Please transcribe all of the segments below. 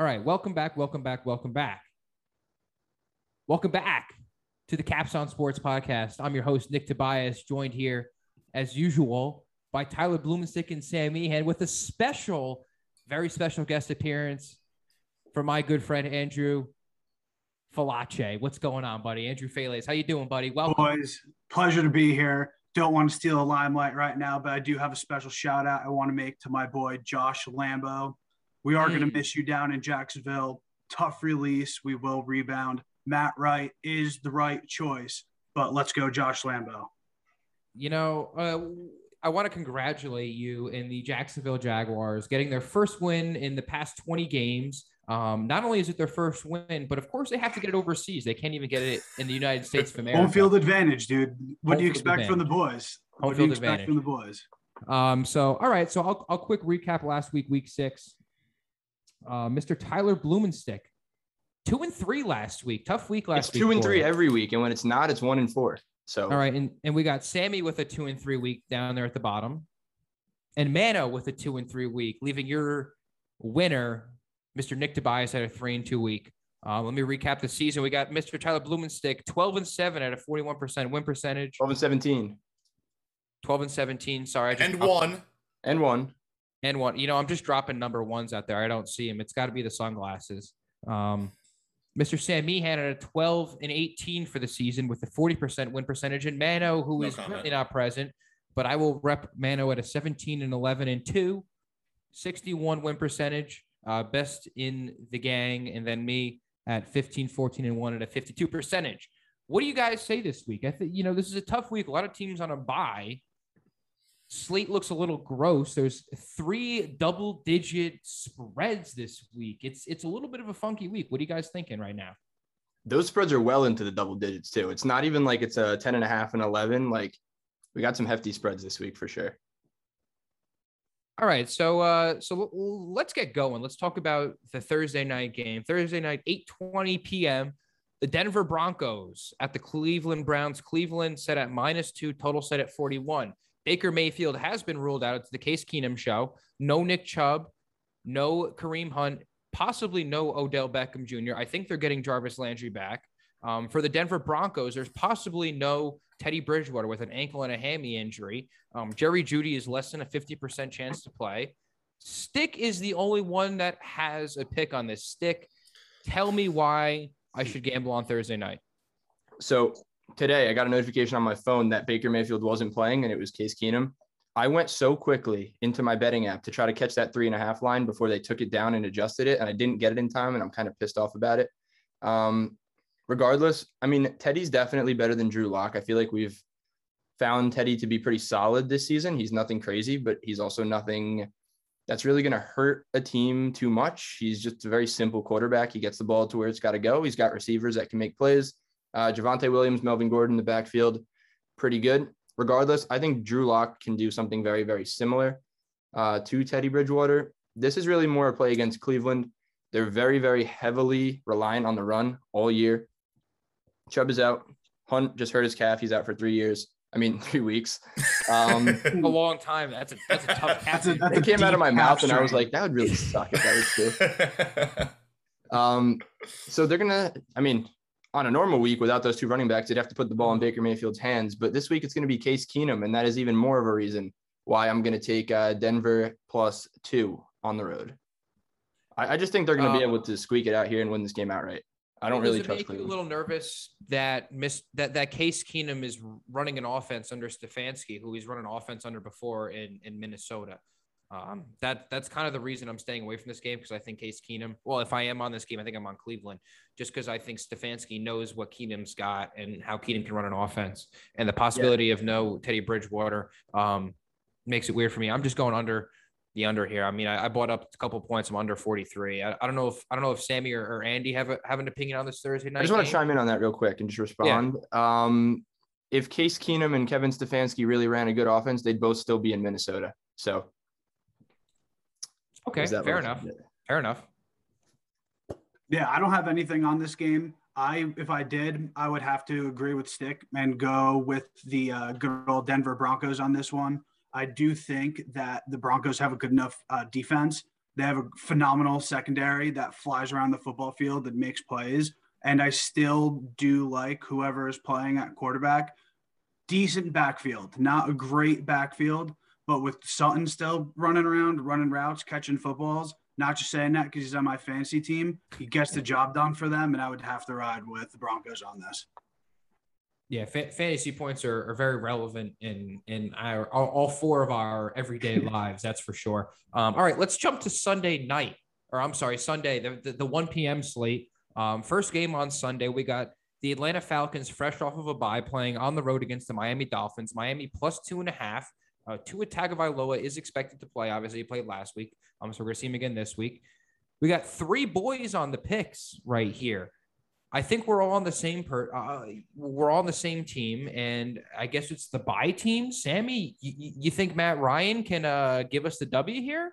All right, welcome back. Welcome back to the Caps on Sports Podcast. I'm your host, Nick Tobias, joined here, as usual, by Tyler Blumenstick and Sam Meehan, with a special, very special guest appearance from my good friend, Andrew Falace. What's going on, buddy? Andrew Falace, how you doing, buddy? Welcome. Boys, pleasure to be here. Don't want to steal the limelight right now, but I do have a special shout-out I want to make to my boy, Josh Lambeau. We are going to miss you down in Jacksonville. Tough release. We will rebound. Matt Wright is the right choice, but let's go Josh Lambeau. You know, I want to congratulate you and the Jacksonville Jaguars getting their first win in the past 20 games. Not only is it their first win, but of course they have to get it overseas. They can't even get it in the United States of America. Home field advantage, dude. What do you expect from the boys? What do you expect from the boys? All right. So I'll quick recap last week, week 6. Mr. Tyler Blumenstick, 2-3 last week. Tough week last week. It's 2-3 every week, and when it's not, it's 1-4. So all right, and we got Sammy with a 2-3 week down there at the bottom, and Mano with a 2-3 week, leaving your winner, Mr. Nick Tobias, at a 3-2 week. Let me recap the season. We got Mr. Tyler Blumenstick 12-7 at a 41% win percentage. 12-17. Sorry, And one, you know, I'm just dropping number ones out there. I don't see him. It's got to be the sunglasses. Mr. Sam Meehan at a 12-18 for the season with a 40% win percentage. And Mano, who is currently not present, but I will rep Mano at a 17-11-2, 61 win percentage, best in the gang. And then me at 15-14-1 at a 52 percentage. What do you guys say this week? I think, you know, this is a tough week. A lot of teams on a bye. Slate looks a little gross. There's 3 double-digit spreads this week. It's a little bit of a funky week. What are you guys thinking right now? Those spreads are well into the double digits, too. It's not even like it's a 10.5 and 11. Like, we got some hefty spreads this week for sure. All right, so let's get going. Let's talk about the Thursday night game. Thursday night, 8:20 p.m., the Denver Broncos at the Cleveland Browns. Cleveland set at -2, total set at 41. Baker Mayfield has been ruled out. It's the Case Keenum show. No Nick Chubb, no Kareem Hunt, possibly no Odell Beckham Jr. I think they're getting Jarvis Landry back. For the Denver Broncos, there's possibly no Teddy Bridgewater with an ankle and a hammy injury. Jerry Jeudy is less than a 50% chance to play. Stick is the only one that has a pick on this. Stick, tell me why I should gamble on Thursday night. So today, I got a notification on my phone that Baker Mayfield wasn't playing, and it was Case Keenum. I went so quickly into my betting app to try to catch that 3.5 line before they took it down and adjusted it, and I didn't get it in time, and I'm kind of pissed off about it. Regardless, I mean, Teddy's definitely better than Drew Lock. I feel like we've found Teddy to be pretty solid this season. He's nothing crazy, but he's also nothing that's really going to hurt a team too much. He's just a very simple quarterback. He gets the ball to where it's got to go. He's got receivers that can make plays. Javonte Williams, Melvin Gordon in the backfield, pretty good. Regardless, I think Drew Lock can do something very, very similar to Teddy Bridgewater. This is really more a play against Cleveland. They're very, very heavily reliant on the run all year. Chubb is out. Hunt just hurt his calf. He's out for 3 weeks. A long time. That's a tough calf. It came out of my mouth, and I was like, that would really suck if that was true. So they're going to, I mean, on a normal week without those 2 running backs, they'd have to put the ball in Baker Mayfield's hands. But this week it's going to be Case Keenum, and that is even more of a reason why I'm going to take Denver +2 on the road. I just think they're going to be able to squeak it out here and win this game outright. I don't really trust Cleveland. Does it make you a little nervous that that Case Keenum is running an offense under Stefanski, who he's run an offense under before in Minnesota? That's kind of the reason I'm staying away from this game, because I think Case Keenum, well, if I am on this game, I think I'm on Cleveland, just because I think Stefanski knows what Keenum's got and how Keenum can run an offense, and the possibility of no Teddy Bridgewater makes it weird for me. I'm just going under the under here. I mean, I bought up a couple points. I'm under 43. I don't know if Sammy or Andy have an opinion on this Thursday night. I just want to chime in on that real quick and just respond. Yeah. If Case Keenum and Kevin Stefanski really ran a good offense, they'd both still be in Minnesota. So okay, fair enough. Fair enough. Yeah, I don't have anything on this game. If I did, I would have to agree with Stick and go with the good old Denver Broncos on this one. I do think that the Broncos have a good enough defense They have a phenomenal secondary that flies around the football field that makes plays. And I still do like whoever is playing at quarterback. Decent backfield, not a great backfield, but with Sutton still running around, running routes, catching footballs, not just saying that because he's on my fantasy team, he gets the job done for them, and I would have to ride with the Broncos on this. Yeah, fantasy points are very relevant in our all four of our everyday lives, that's for sure. All right, let's jump to Sunday, the 1 p.m. slate. First game on Sunday, we got the Atlanta Falcons fresh off of a bye playing on the road against the Miami Dolphins. Miami +2.5. Tua Tagovailoa is expected to play. Obviously, he played last week, so we're going to see him again this week. We got three boys on the picks right here. I think we're all on the same we're on the same team, and I guess it's the bye team. Sammy, you think Matt Ryan can give us the W here?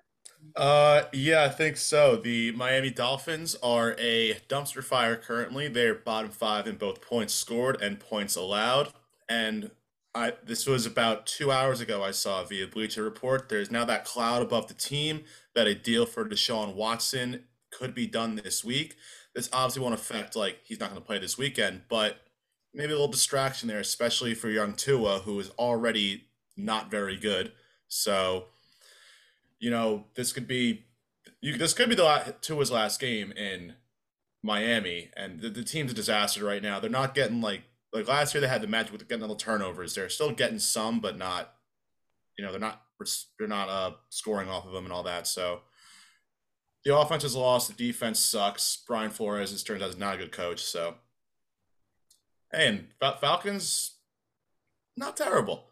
Yeah, I think so. The Miami Dolphins are a dumpster fire currently. They're bottom 5 in both points scored and points allowed. And this was about 2 hours ago I saw via Bleacher Report. There's now that cloud above the team that a deal for Deshaun Watson could be done this week. This obviously won't affect, he's not going to play this weekend, but maybe a little distraction there, especially for young Tua, who is already not very good. So, this could be Tua's last game in Miami, and the team's a disaster right now. They're not getting, like last year they had the magic with getting all the turnovers. They're still getting some, but not, they're not scoring off of them and all that, so. The offense is lost. The defense sucks. Brian Flores, it turns out, is not a good coach. So, hey, and Falcons, not terrible.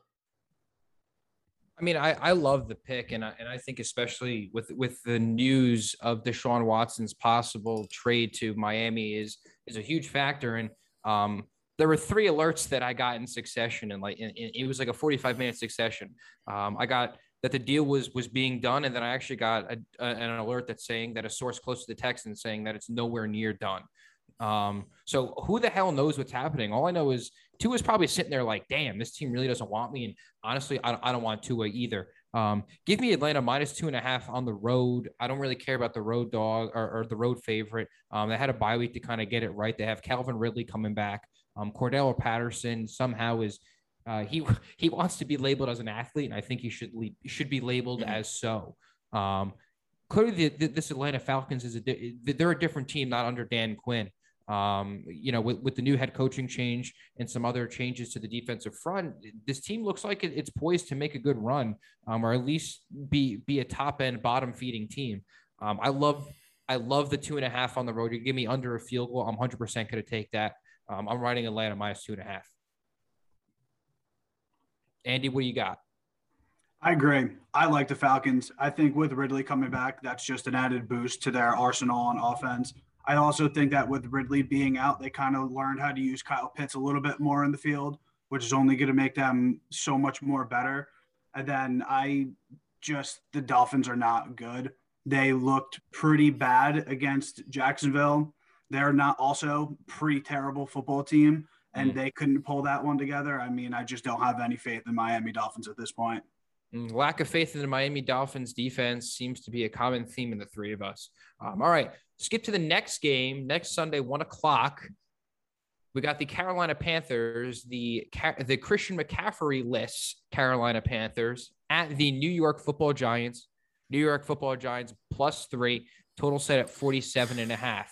I mean, I love the pick, and I think especially with the news of Deshaun Watson's possible trade to Miami is a huge factor. And there were three alerts that I got in succession, and it was like a 45-minute succession. I got that the deal was being done, and then I actually got an alert that's saying that a source close to the Texans saying that it's nowhere near done. So who the hell knows what's happening? All I know is Tua's probably sitting there like, damn, this team really doesn't want me, and honestly, I don't want Tua either. Give me Atlanta -2.5 on the road. I don't really care about the road dog or the road favorite. They had a bye week to kind of get it right. They have Calvin Ridley coming back. Cordell Patterson somehow is – he wants to be labeled as an athlete, and I think he should be labeled as so. Clearly, this Atlanta Falcons is they're a different team, not under Dan Quinn. With the new head coaching change and some other changes to the defensive front, this team looks like it's poised to make a good run, or at least be a top end, bottom feeding team. I love the 2.5 on the road. You give me under a field goal, I'm 100% going to take that. I'm riding Atlanta -2.5. Andy, what do you got? I agree. I like the Falcons. I think with Ridley coming back, that's just an added boost to their arsenal on offense. I also think that with Ridley being out, they kind of learned how to use Kyle Pitts a little bit more in the field, which is only going to make them so much more better. And then the Dolphins are not good. They looked pretty bad against Jacksonville. They're not also pretty terrible football team. And they couldn't pull that one together. I mean, I just don't have any faith in Miami Dolphins at this point. Lack of faith in the Miami Dolphins defense seems to be a common theme in the three of us. All right, skip to the next game. Next Sunday, 1:00. We got the Carolina Panthers, the Christian McCaffrey-less Carolina Panthers at the New York Football Giants. New York Football Giants +3, total set at 47.5.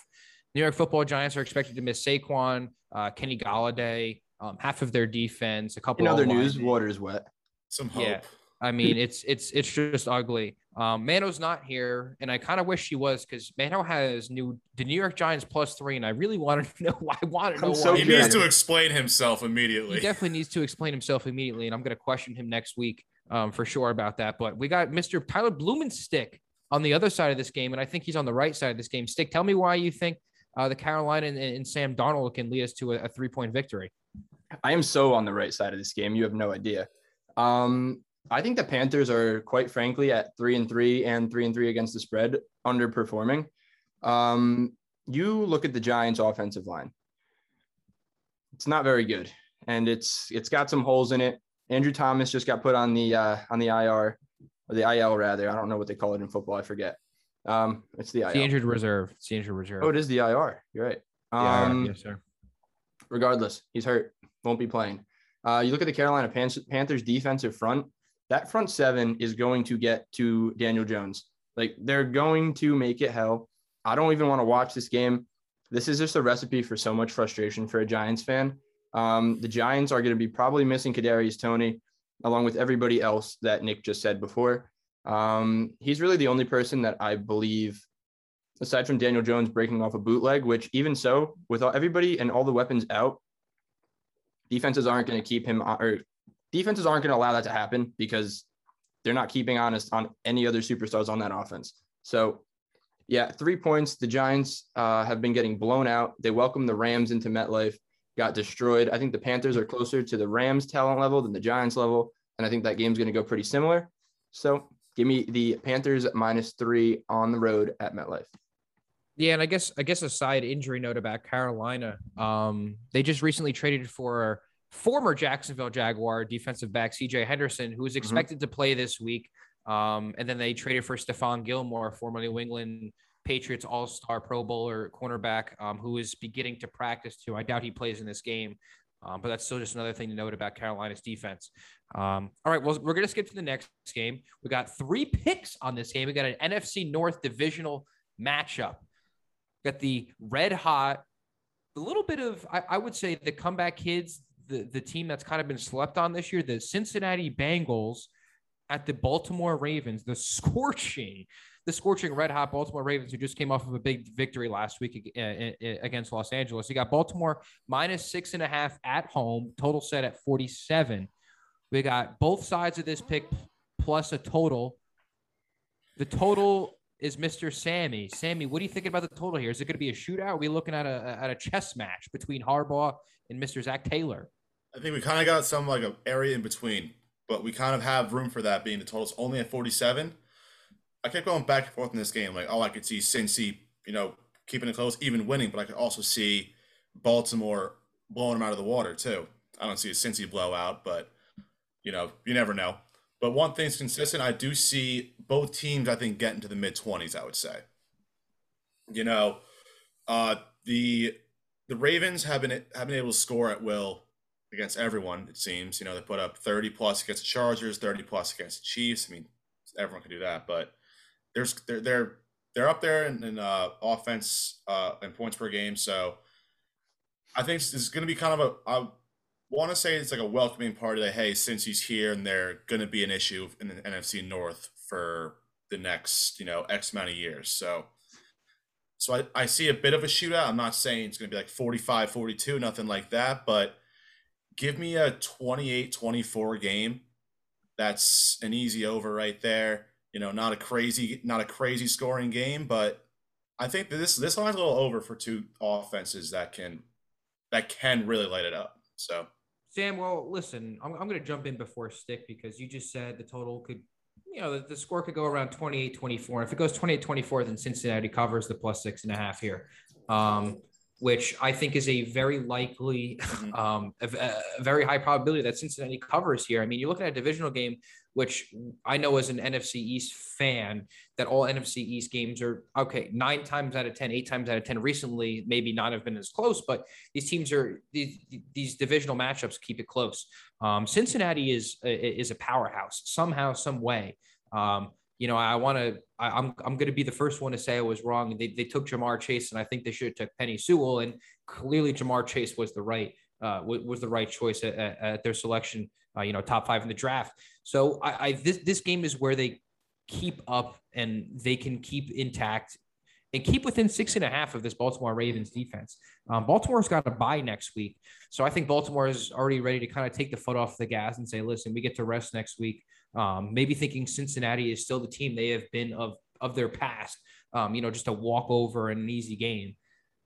New York Football Giants are expected to miss Saquon, Kenny Galladay, half of their defense, a couple other news. Water's wet. Some hope. Yeah, I mean, it's just ugly. Mano's not here, and I kind of wish he was because Mano has the New York Giants +3, and I really wanted to know. I want to know. So he needs to explain himself immediately. He definitely needs to explain himself immediately, and I'm going to question him next week for sure about that. But we got Mr. Tyler Blumenstick on the other side of this game, and I think he's on the right side of this game. Stick, tell me why you think the Carolina and Sam Darnold can lead us to a 3-point victory. I am so on the right side of this game. You have no idea. I think the Panthers are, quite frankly, at 3-3 and 3-3 against the spread, underperforming. You look at the Giants' offensive line. It's not very good, and it's got some holes in it. Andrew Thomas just got put on the IR, or the IL rather. I don't know what they call it in football. I forget. It's the IR. It's the injured reserve. Oh, it is the IR. You're right. IR. Yes, sir. Regardless, he's hurt. Won't be playing. You look at the Carolina Panthers defensive front. That front seven is going to get to Daniel Jones. Like, they're going to make it hell. I don't even want to watch this game. This is just a recipe for so much frustration for a Giants fan. The Giants are going to be probably missing Kadarius Toney, along with everybody else that Nick just said before. He's really the only person that I believe, aside from Daniel Jones breaking off a bootleg, which even so, with everybody and all the weapons out, defenses aren't going to allow that to happen because they're not keeping honest on any other superstars on that offense. So, yeah, 3 points. The Giants have been getting blown out. They welcomed the Rams into MetLife, got destroyed. I think the Panthers are closer to the Rams' talent level than the Giants' level, and I think that game's going to go pretty similar. So give me the Panthers -3 on the road at MetLife. Yeah, and I guess a side injury note about Carolina. They just recently traded for former Jacksonville Jaguar defensive back C.J. Henderson, who is expected to play this week. And then they traded for Stephon Gilmore, former New England Patriots all-star Pro Bowler cornerback, who is beginning to practice too. I doubt he plays in this game, but that's still just another thing to note about Carolina's defense. All right, well, we're going to skip to the next game. We got 3 picks on this game. We got an NFC North divisional matchup. We got the red hot, a little bit of, I would say, the comeback kids, the team that's kind of been slept on this year, the Cincinnati Bengals at the Baltimore Ravens, the scorching red hot Baltimore Ravens, who just came off of a big victory last week against Los Angeles. You got Baltimore -6.5 at home, total set at 47. We got both sides of this pick plus a total. The total is Mr. Sammy. Sammy, what do you think about the total here? Is it going to be a shootout? Are we looking at a chess match between Harbaugh and Mr. Zach Taylor? I think we kind of got some like an area in between, but we kind of have room for that being the total's only at 47. I kept going back and forth in this game. Like, oh, I could see Cincy, keeping it close, even winning, but I could also see Baltimore blowing them out of the water too. I don't see a Cincy blowout, but you never know. But one thing's consistent. I do see both teams, I think, get into the mid-20s, I would say. The Ravens have been able to score at will against everyone, it seems. They put up 30-plus against the Chargers, 30-plus against the Chiefs. I mean, everyone can do that. But they're up there in offense and points per game. So I think this is going to be kind of I want to say it's like a welcoming party that, hey, since he's here and they're going to be an issue in the NFC North for the next, X amount of years. So I see a bit of a shootout. I'm not saying it's going to be like 45, 42, nothing like that, but give me a 28-24 game. That's an easy over right there. Not a crazy scoring game, but I think that this line's a little over for two offenses that can really light it up. So, Sam, well, listen, I'm going to jump in before Stick because you just said the total could, the score could go around 28-24. If it goes 28-24, then Cincinnati covers the +6.5 here, which I think is a very likely, a very high probability that Cincinnati covers here. I mean, you're looking at a divisional game, which I know as an NFC East fan that all NFC East games are, okay, 8 times out of 10 recently, maybe not have been as close, but these teams are, these divisional matchups keep it close. Cincinnati is a powerhouse somehow, some way. I'm going to be the first one to say I was wrong. They took Jamar Chase, and I think they should have took Penny Sewell. And clearly, Jamar Chase was the right choice at their selection. Top 5 in the draft. So this game is where they keep up and they can keep intact and keep within 6.5 of this Baltimore Ravens defense. Baltimore's got a bye next week, so I think Baltimore is already ready to kind of take the foot off the gas and say, "Listen, we get to rest next week." Maybe thinking Cincinnati is still the team they have been of their past, just a walkover and an easy game.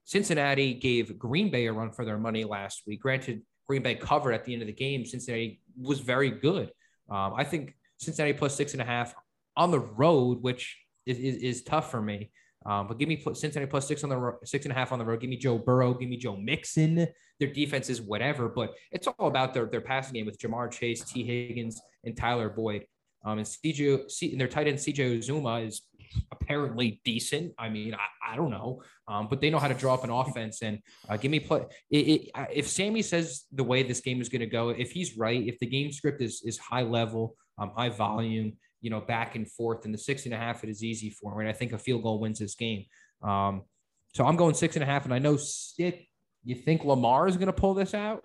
Cincinnati gave Green Bay a run for their money last week. Granted, Green Bay covered at the end of the game. Cincinnati was very good. I think Cincinnati +6.5 on the road, which is tough for me. But give me Cincinnati +6 on the 6.5 on the road. Give me Joe Burrow. Give me Joe Mixon. Their defense is whatever, but it's all about their passing game with Jamar Chase, T. Higgins, and Tyler Boyd. And their tight end C.J. Uzuma is apparently decent. I mean, I don't know, but they know how to draw up an offense and give me play. If Sammy says the way this game is going to go, if he's right, if the game script is high level, high volume, you know, back and forth, and the 6.5, it is easy for him. And I think a field goal wins this game. So I'm going 6.5, and I know you think Lamar is going to pull this out.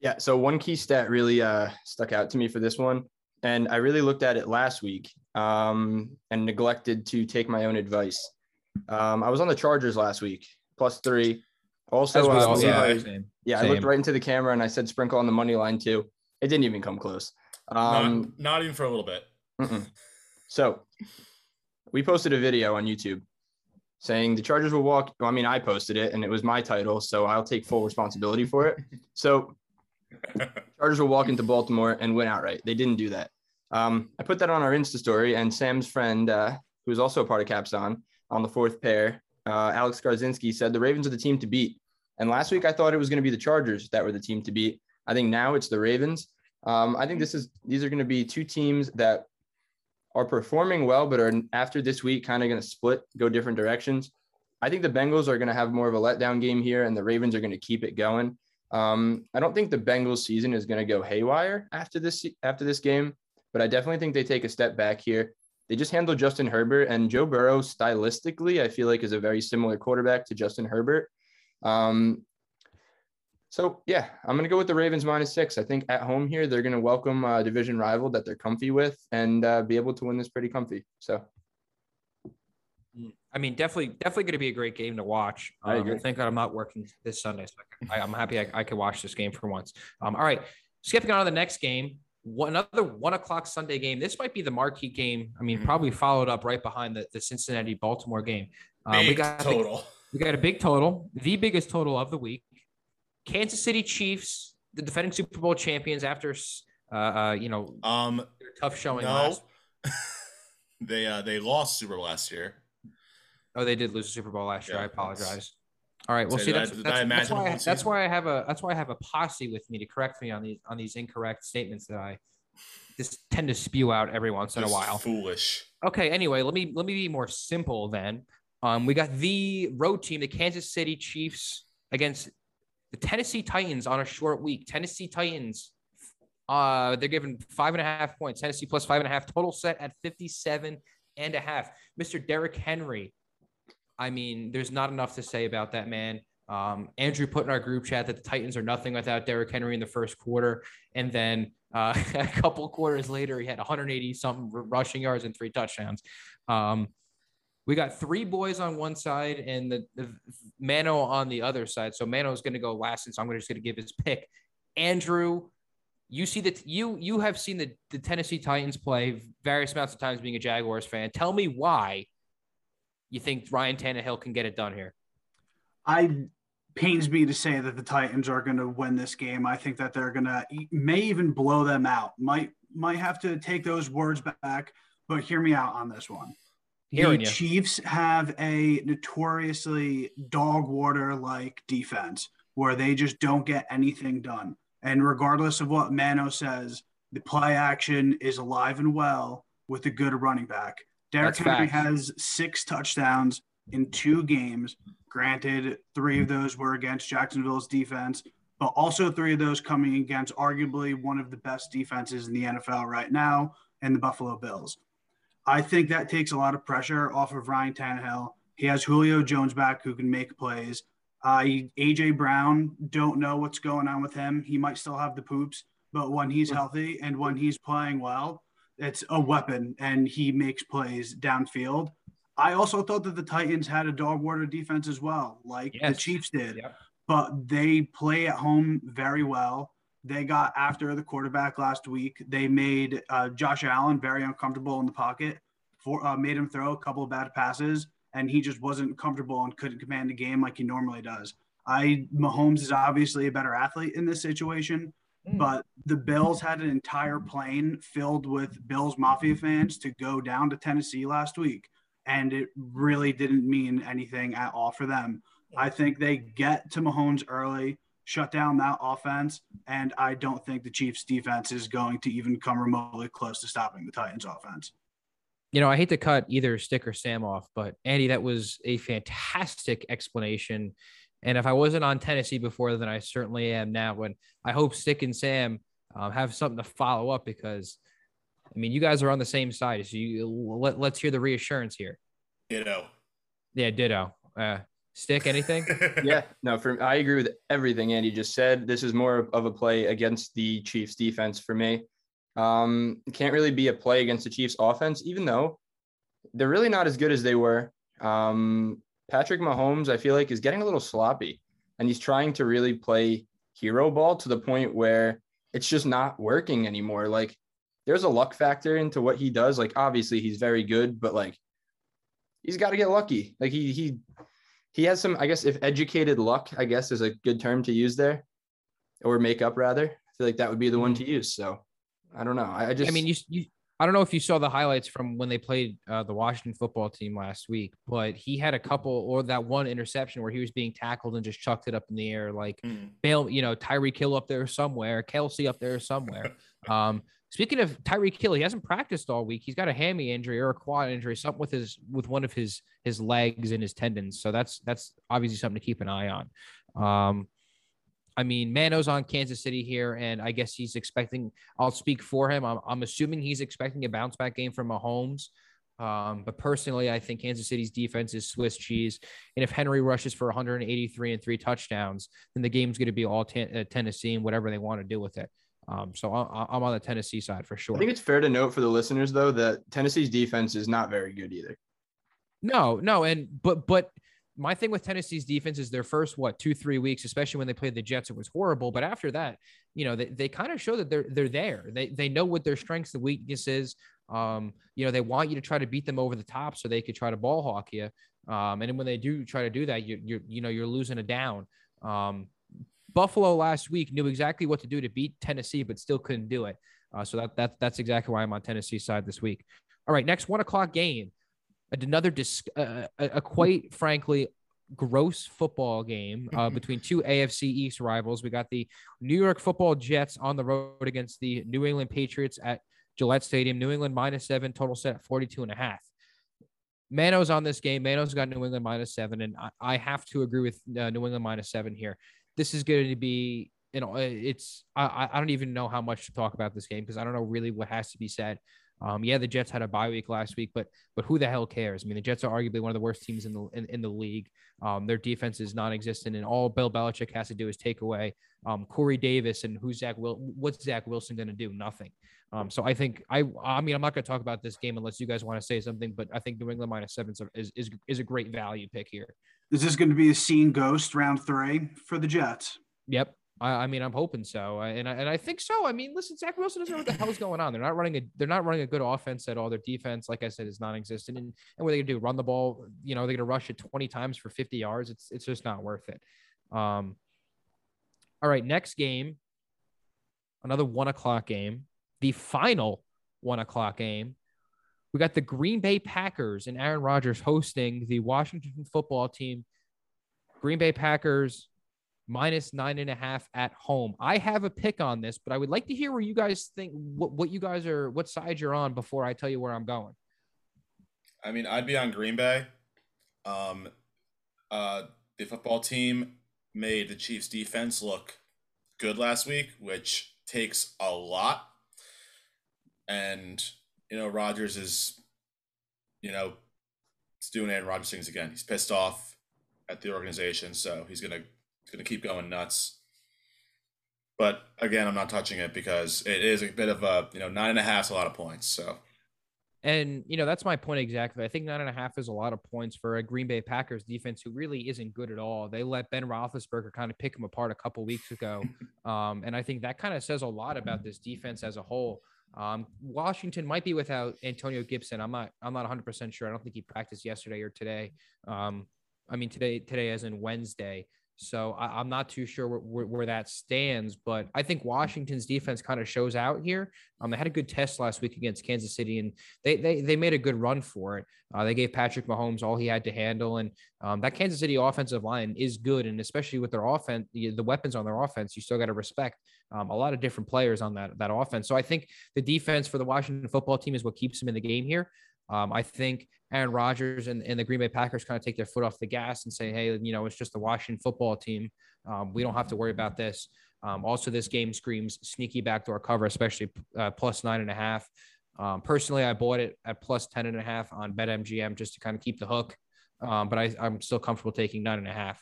Yeah. So one key stat really stuck out to me for this one. And I really looked at it last week and neglected to take my own advice. I was on the Chargers last week, +3. Also, I looked right into the camera and I said sprinkle on the money line too. It didn't even come close. Not even for a little bit. So we posted a video on YouTube saying the Chargers will walk. Well, I mean, I posted it and it was my title, so I'll take full responsibility for it. So Chargers will walk into Baltimore and win outright. They didn't do that. I put that on our Insta story, and Sam's friend, who's also a part of Caps on the fourth pair, Alex Garzinski, said the Ravens are the team to beat. And last week I thought it was going to be the Chargers that were the team to beat. I think now it's the Ravens. I think these are going to be two teams that are performing well, but are after this week kind of going to split, go different directions. I think the Bengals are going to have more of a letdown game here, and the Ravens are going to keep it going. I don't think the Bengals season is going to go haywire after this game, but I definitely think they take a step back here. They just handle Justin Herbert, and Joe Burrow stylistically, I feel like, is a very similar quarterback to Justin Herbert. So yeah, I'm going to go with the Ravens -6. I think at home here, they're going to welcome a division rival that they're comfy with and be able to win this pretty comfy. So, I mean, definitely going to be a great game to watch. I agree. Thank God I'm not working this Sunday, so I'm happy I can watch this game for once. All right, skipping on to the next game, another 1:00 Sunday game. This might be the marquee game. I mean, probably followed up right behind the Cincinnati Baltimore game. We got a big total, the biggest total of the week. Kansas City Chiefs, the defending Super Bowl champions, after their tough showing. No. Last year. They lost Super Bowl last year. Oh, they did lose the Super Bowl last year. I apologize. All right, well, see, that's why I have a posse with me to correct me on these incorrect statements that I just tend to spew out every once in a while. Foolish. Okay, anyway, let me be more simple then. We got the road team, the Kansas City Chiefs, against the Tennessee Titans on a short week. Tennessee Titans, they're given 5.5 points. Tennessee plus 5.5, total set at 57.5. Mr. Derrick Henry. I mean, there's not enough to say about that man. Andrew put in our group chat that the Titans are nothing without Derrick Henry in the first quarter. And then a couple quarters later, he had 180-something rushing yards and 3 touchdowns. We got 3 boys on one side and the Mano on the other side. So Mano is going to go last, and so I'm just going to give his pick. Andrew, you see that you have seen the Tennessee Titans play various amounts of times being a Jaguars fan. Tell me why you think Ryan Tannehill can get it done here. It pains me to say that the Titans are going to win this game. I think that they're going to may even blow them out. Might have to take those words back, but hear me out on this one. The Chiefs have a notoriously dog water-like defense where they just don't get anything done. And regardless of what Mano says, the play action is alive and well with a good running back. Derrick Henry has 6 touchdowns in 2 games. Granted, 3 of those were against Jacksonville's defense, but also 3 of those coming against arguably one of the best defenses in the NFL right now, and the Buffalo Bills. I think that takes a lot of pressure off of Ryan Tannehill. He has Julio Jones back, who can make plays. A.J. Brown, don't know what's going on with him. He might still have the poops, but when he's healthy and when he's playing well, it's a weapon, and he makes plays downfield. I also thought that the Titans had a dog water defense as well, like the Chiefs did. Yep. But they play at home very well. They got after the quarterback last week. They made Josh Allen very uncomfortable in the pocket, made him throw a couple of bad passes, and he just wasn't comfortable and couldn't command the game like he normally does. Mahomes is obviously a better athlete in this situation, but the Bills had an entire plane filled with Bills Mafia fans to go down to Tennessee last week, and it really didn't mean anything at all for them. I think they get to Mahomes early, shut down that offense, and I don't think the Chiefs' defense is going to even come remotely close to stopping the Titans' offense. You know, I hate to cut either Stick or Sam off, but Andy, that was a fantastic explanation. And if I wasn't on Tennessee before, then I certainly am now. And I hope Stick and Sam have something to follow up, because, I mean, you guys are on the same side. So let's hear the reassurance here. Ditto. Yeah, ditto. Stick, anything? Yeah, no, I agree with everything Andy just said. This is more of a play against the Chiefs defense for me. Can't really be a play against the Chiefs offense, even though they're really not as good as they were. Patrick Mahomes, I feel like, is getting a little sloppy, and he's trying to really play hero ball to the point where it's just not working anymore. Like, there's a luck factor into what he does. Like, obviously he's very good, but like, he's got to get lucky. Like he has some, I guess, if educated luck, I guess, is a good term to use there, or make up rather. I feel like that would be the one to use. So I don't know. I don't know if you saw the highlights from when they played the Washington football team last week, but he had a couple, or that one interception where he was being tackled and just chucked it up in the air. Like Bale, you know, Tyreek Hill up there somewhere, Kelsey up there somewhere. Speaking of Tyreek Hill, he hasn't practiced all week. He's got a hammy injury or a quad injury, something with one of his legs and his tendons. So that's obviously something to keep an eye on. I mean, Mano's on Kansas City here, and I guess he's expecting – I'll speak for him. I'm assuming he's expecting a bounce-back game from Mahomes. But personally, I think Kansas City's defense is Swiss cheese. And if Henry rushes for 183 and 3 touchdowns, then the game's going to be all Tennessee and whatever they want to do with it. So I'm on the Tennessee side for sure. I think it's fair to note for the listeners, though, that Tennessee's defense is not very good either. No. But my thing with Tennessee's defense is their first, 2-3 weeks, especially when they played the Jets, it was horrible. But after that, you know, they kind of show that they're there. They know what their strengths and weaknesses. You know, they want you to try to beat them over the top so they could try to ball hawk you. And then when they do try to do that, you're losing a down. Buffalo last week knew exactly what to do to beat Tennessee, but still couldn't do it. So that's exactly why I'm on Tennessee's side this week. All right, next 1:00 game, another quite frankly gross football game between two AFC East rivals. We got the New York Football Jets on the road against the New England Patriots at Gillette Stadium. New England -7, total set at 42.5. Mano's on this game. Mano's got New England -7, and I have to agree with New England -7 here. This is going to be, you know, I don't even know how much to talk about this game because I don't know really what has to be said. Yeah, the Jets had a bye week last week, but who the hell cares? I mean, the Jets are arguably one of the worst teams in the league. Their defense is non-existent, and all Bill Belichick has to do is take away Corey Davis, and what's Zach Wilson going to do? Nothing. So I think I'm not going to talk about this game unless you guys want to say something, but I think New England -7 is a great value pick here. Is this going to be a seen ghost round 3 for the Jets? Yep. I mean, I'm hoping so. And I think so. I mean, listen, Zach Wilson doesn't know what the hell's going on. They're not running a good offense at all. Their defense, like I said, is non-existent. And what are they going to do? Run the ball? You know, they're going to rush it 20 times for 50 yards. It's just not worth it. All right. Next game, another 1:00 game, the final 1:00 game. We got the Green Bay Packers and Aaron Rodgers hosting the Washington football team. Green Bay Packers -9.5 at home. I have a pick on this, but I would like to hear where you guys think what side you're on before I tell you where I'm going. I mean, I'd be on Green Bay. The football team made the Chiefs defense look good last week, which takes a lot. And, you know, Rodgers is, you know, it's doing Aaron Rodgers things again. He's pissed off at the organization, so he's going to keep going nuts. But again, I'm not touching it because it is a bit of a, you know, 9.5 is a lot of points. So, and you know, that's my point exactly. I think 9.5 is a lot of points for a Green Bay Packers defense who really isn't good at all. They let Ben Roethlisberger kind of pick him apart a couple weeks ago. And I think that kind of says a lot about this defense as a whole. Washington might be without Antonio Gibson. I'm not 100% sure. I don't think he practiced yesterday or today. I mean, today as in Wednesday. So I'm not too sure where that stands, but I think Washington's defense kind of shows out here. They had a good test last week against Kansas City, and they made a good run for it. They gave Patrick Mahomes all he had to handle, and that Kansas City offensive line is good, and especially with their offense, the weapons on their offense, you still got to respect a lot of different players on that offense. So I think the defense for the Washington football team is what keeps them in the game here. I think Aaron Rodgers and the Green Bay Packers kind of take their foot off the gas and say, hey, you know, it's just the Washington football team. We don't have to worry about this. Also, this game screams sneaky backdoor cover, especially +9.5. Personally, I bought it at +10.5 on BetMGM just to kind of keep the hook. But I'm still comfortable taking 9.5.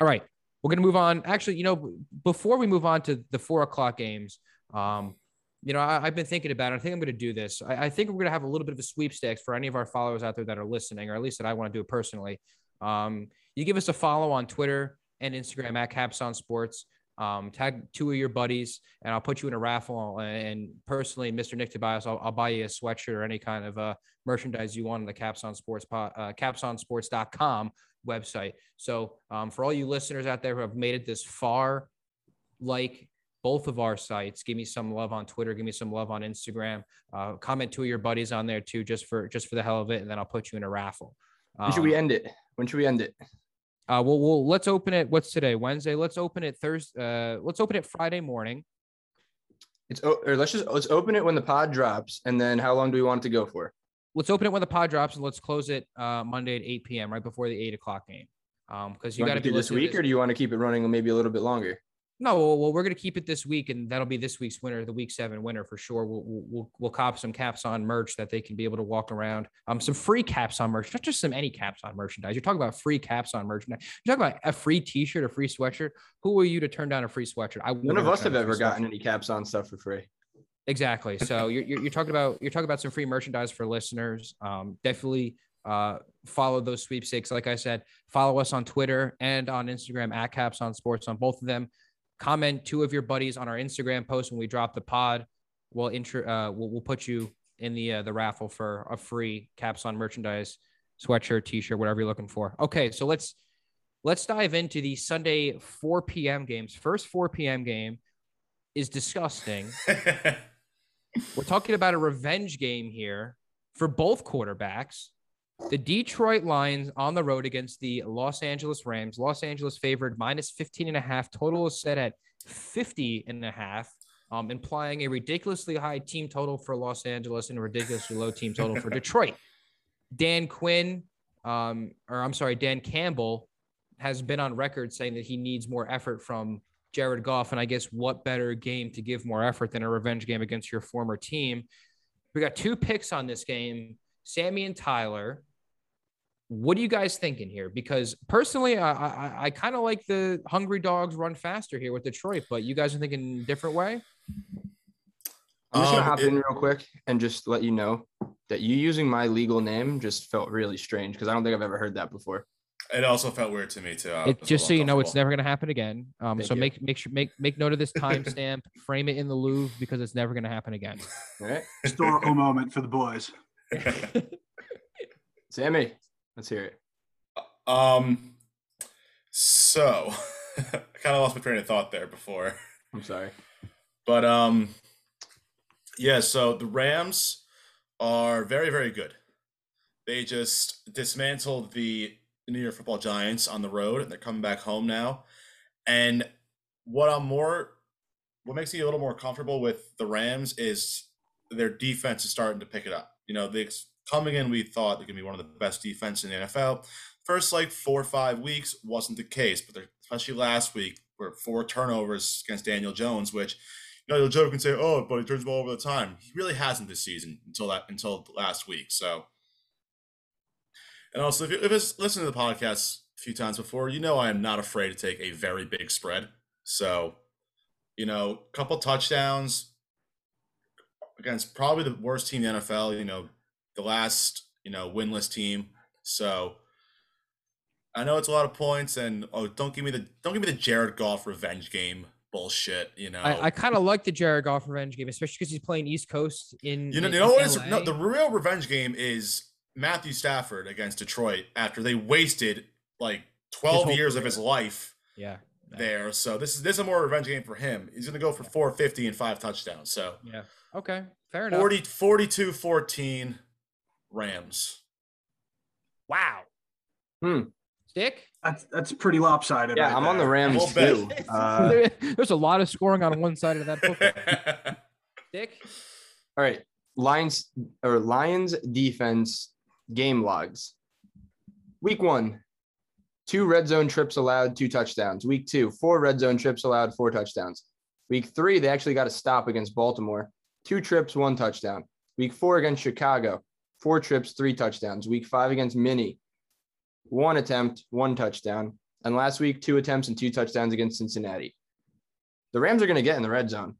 All right, we're going to move on. Actually, you know, before we move on to the 4 o'clock games, you know, I've been thinking about it. I think I'm going to do this. I think we're going to have a little bit of a sweepstakes for any of our followers out there that are listening, or at least that I want to do it personally. You give us a follow on Twitter and Instagram at Caps on Sports. Tag two of your buddies, and I'll put you in a raffle. And personally, Mr. Nick Tobias, I'll buy you a sweatshirt or any kind of merchandise you want on the Caps on Sports capsonsports.com website. So for all you listeners out there who have made it this far, like both of our sites, give me some love on Twitter, give me some love on Instagram, comment two of your buddies on there too, just for the hell of it, and then I'll put you in a raffle. When should we end it? Well, let's open it. What's today? Wednesday. Let's open it Thursday. Let's open it Friday morning. Let's open it when the pod drops. And then how long do we want it to go for? Let's open it when the pod drops, and let's close it Monday at 8 p.m. right before the 8 o'clock game. Because you got to do this week, or do you want to keep it running maybe a little bit longer? No, well, we're going to keep it this week, and that'll be this week's winner, the week 7 winner for sure. We'll cop some Caps on merch that they can be able to walk around. Some free Caps on merch, not just some any Caps on merchandise. You're talking about free Caps on merchandise. You're talking about a free T-shirt, a free sweatshirt. Who are you to turn down a free sweatshirt? None of us have ever gotten any Caps on stuff for free. Exactly. So you're talking about some free merchandise for listeners. Definitely. Follow those sweepstakes. Like I said, follow us on Twitter and on Instagram at Caps on Sports on both of them. Comment two of your buddies on our Instagram post when we drop the pod. We'll put you in the raffle for a free Caps on merchandise, sweatshirt, T-shirt, whatever you're looking for. Okay, so let's dive into the Sunday 4 p.m. games. First 4 p.m. game is disgusting. We're talking about a revenge game here for both quarterbacks. The Detroit Lions on the road against the Los Angeles Rams. Los Angeles favored -15.5. Total is set at 50.5, implying a ridiculously high team total for Los Angeles and a ridiculously low team total for Detroit. Dan Campbell has been on record saying that he needs more effort from Jared Goff. And I guess what better game to give more effort than a revenge game against your former team? We got two picks on this game. Sammy and Tyler, what are you guys thinking here? Because personally, I kind of like the hungry dogs run faster here with Detroit, but you guys are thinking a different way? I'm just going to hop in real quick and just let you know that you using my legal name just felt really strange because I don't think I've ever heard that before. It also felt weird to me, too. Just so you know, it's never going to happen again. So make sure, make note of this timestamp, frame it in the Louvre because it's never going to happen again. All right. Historical moment for the boys. Sammy, let's hear it. So I kind of lost my train of thought there before. I'm sorry. But yeah, so the Rams are very, very good. They just dismantled the New York Football Giants on the road, and they're coming back home now. And what makes me a little more comfortable with the Rams is their defense is starting to pick it up. You know, coming in, we thought they're going to be one of the best defense in the NFL. First, 4 or 5 weeks wasn't the case, but especially last week were 4 turnovers against Daniel Jones, which, you know, you'll joke and say, oh, but he turns the ball over the time. He really hasn't this season until last week. So, and also, if you've listened to the podcast a few times before, you know I am not afraid to take a very big spread. So, you know, a couple touchdowns against probably the worst team in the NFL, you know, the last, you know, winless team. So I know it's a lot of points, and don't give me the Jared Goff revenge game bullshit. You know, I kind of like the Jared Goff revenge game, especially because he's playing East Coast in. The real revenge game is Matthew Stafford against Detroit after they wasted 12 years of his life. Yeah. There, so this is a more revenge game for him. He's gonna go for 450 and 5 touchdowns. So yeah, okay, fair enough. 42-14 Rams. Wow. Stick. That's pretty lopsided. Yeah, right, I'm on the Rams too. There's a lot of scoring on one side of that football. Stick. All right, Lions defense game logs. Week 1, 2 red zone trips allowed, 2 touchdowns. Week 2, 4 red zone trips allowed, 4 touchdowns. Week 3, they actually got a stop against Baltimore. 2 trips, 1 touchdown. Week 4 against Chicago, 4 trips, 3 touchdowns. Week 5 against Minnesota, 1 attempt, 1 touchdown. And last week, 2 attempts and 2 touchdowns against Cincinnati. The Rams are going to get in the red zone.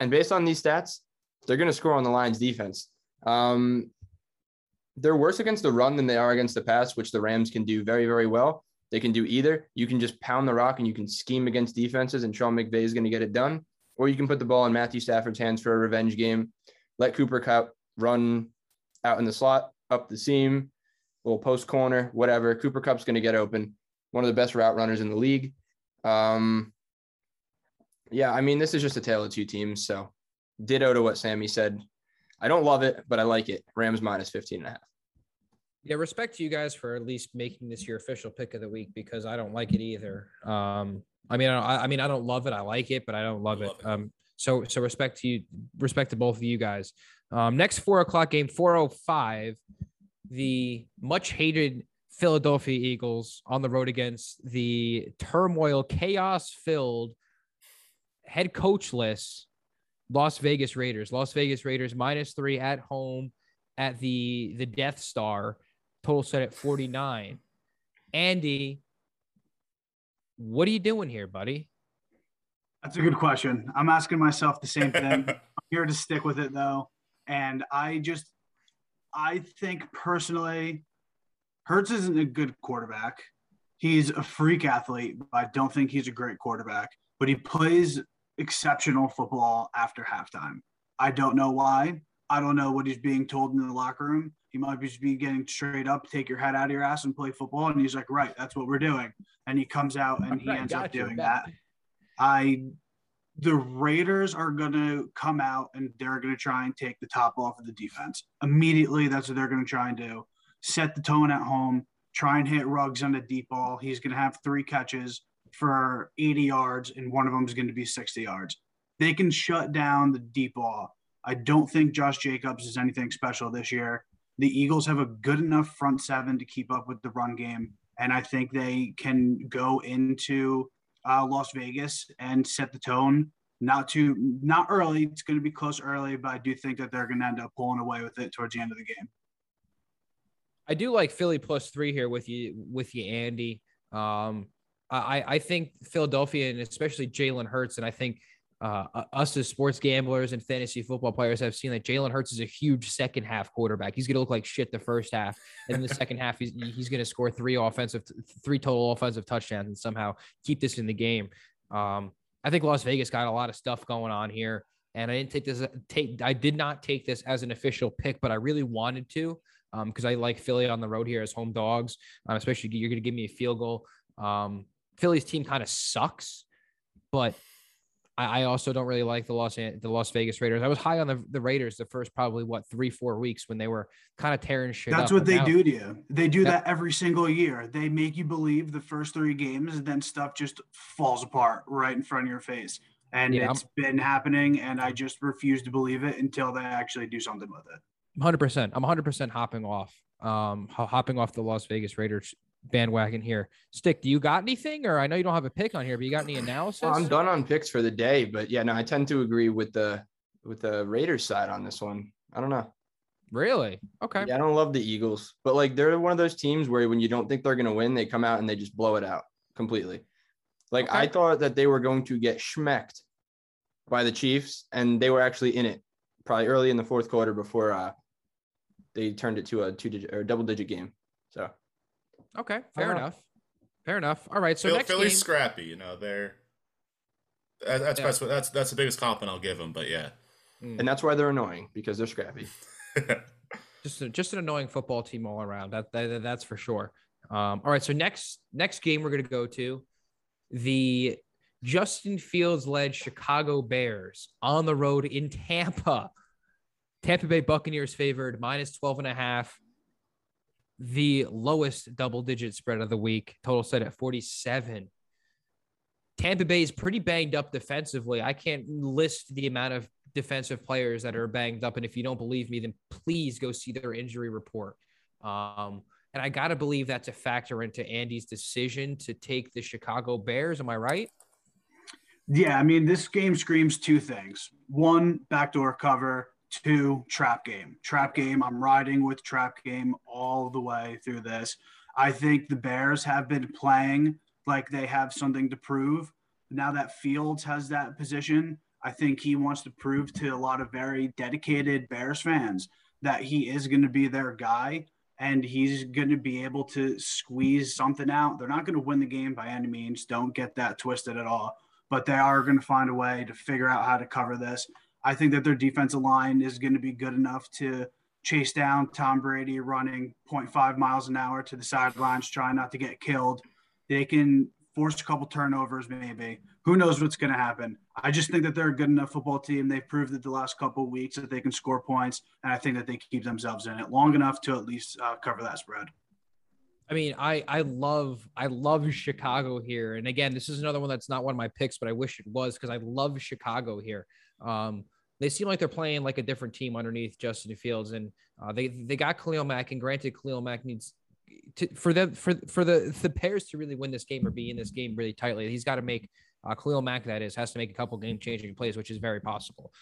And based on these stats, they're going to score on the Lions defense. They're worse against the run than they are against the pass, which the Rams can do very, very well. They can do either. You can just pound the rock and you can scheme against defenses, and Sean McVay is going to get it done. Or you can put the ball in Matthew Stafford's hands for a revenge game. Let Cooper Kupp run out in the slot, up the seam, little post corner, whatever. Cooper Kupp's going to get open. One of the best route runners in the league. This is just a tale of two teams. So ditto to what Sammy said. I don't love it, but I like it. Rams minus 15.5. Yeah, respect to you guys for at least making this your official pick of the week, because I don't like it either. I don't love it. I like it, but I don't love it. So respect to both of you guys. Next 4:00 game, 4:05, the much hated Philadelphia Eagles on the road against the turmoil, chaos filled, head coachless Las Vegas Raiders -3 at home at the Death Star, total set at 49. Andy, what are you doing here, buddy? That's a good question. I'm asking myself the same thing. I'm here to stick with it though. And I think personally, Hurts isn't a good quarterback. He's a freak athlete, but I don't think he's a great quarterback, but he plays exceptional football after halftime. I don't know why. I don't know what he's being told in the locker room. He might just be getting straight up, take your head out of your ass and play football. And he's like, right, that's what we're doing. And he comes out and he ends up doing that. The Raiders are going to come out and they're going to try and take the top off of the defense. Immediately, that's what they're going to try and do. Set the tone at home, try and hit Ruggs on the deep ball. He's going to have 3 catches for 80 yards, and one of them is going to be 60 yards. They can shut down the deep ball. I don't think Josh Jacobs is anything special this year. The Eagles have a good enough front seven to keep up with the run game, and I think they can go into Las Vegas and set the tone. Not early. It's going to be close early, but I do think that they're going to end up pulling away with it towards the end of the game. I do like Philly +3 here with you, Andy. I think Philadelphia and especially Jalen Hurts, and I think us as sports gamblers and fantasy football players have seen that Jalen Hurts is a huge second half quarterback. He's going to look like shit the first half, and in the second half he's going to score 3 total offensive touchdowns and somehow keep this in the game. I think Las Vegas got a lot of stuff going on here, and I did not take this as an official pick, but I really wanted to because I like Philly on the road here as home dogs, especially you're going to give me a field goal. Philly's team kind of sucks, but I also don't really like the Las Vegas Raiders. I was high on the Raiders the first probably 3-4 weeks when they were kind of tearing shit up. That's what they do to you. They do that every single year. They make you believe the first 3 games, and then stuff just falls apart right in front of your face. And it's been happening, and I just refuse to believe it until they actually do something with it. 100%. I'm 100% hopping off the Las Vegas Raiders bandwagon here. Stick, do you got anything? Or I know you don't have a pick on here, but you got any analysis? I'm done on picks for the day, but yeah, no, I tend to agree with the Raiders side on this one. I don't know. Really? Okay. Yeah, I don't love the Eagles, but like they're one of those teams where when you don't think they're going to win, they come out and they just blow it out completely. Like okay. I thought that they were going to get schmecked by the Chiefs, and they were actually in it probably early in the fourth quarter before they turned it to a double-digit game. So okay, fair enough. All right, so Philly's game, scrappy, they're that's the biggest compliment I'll give them, but yeah. And that's why they're annoying, because they're scrappy. just an annoying football team all around. That's for sure. All right, so next game we're going to go to the Justin Fields-led Chicago Bears on the road in Tampa. Tampa Bay Buccaneers favored -12.5. The lowest double-digit spread of the week, total set at 47. Tampa Bay is pretty banged up defensively. I can't list the amount of defensive players that are banged up. And if you don't believe me, then please go see their injury report. And I got to believe that's a factor into Andy's decision to take the Chicago Bears. Am I right? Yeah, I mean, this game screams two things. One, backdoor cover. Two, trap game. Trap game, I'm riding with trap game all the way through this. I think the Bears have been playing like they have something to prove. Now that Fields has that position, I think he wants to prove to a lot of very dedicated Bears fans that he is going to be their guy and he's going to be able to squeeze something out. They're not going to win the game by any means. Don't get that twisted at all. But they are going to find a way to figure out how to cover this. I think that their defensive line is going to be good enough to chase down Tom Brady running 0.5 miles an hour to the sidelines, trying not to get killed. They can force a couple turnovers maybe. Who knows what's going to happen? I just think that they're a good enough football team. They've proved it the last couple of weeks that they can score points, and I think that they keep themselves in it long enough to at least cover that spread. I mean, I love Chicago here. And again, this is another one that's not one of my picks, but I wish it was because I love Chicago here. They seem like they're playing like a different team underneath Justin Fields, and they got Khalil Mack. And granted, Khalil Mack needs to, for the Bears to really win this game or be in this game really tightly, he's got to make Khalil Mack has to make a couple game changing plays, which is very possible.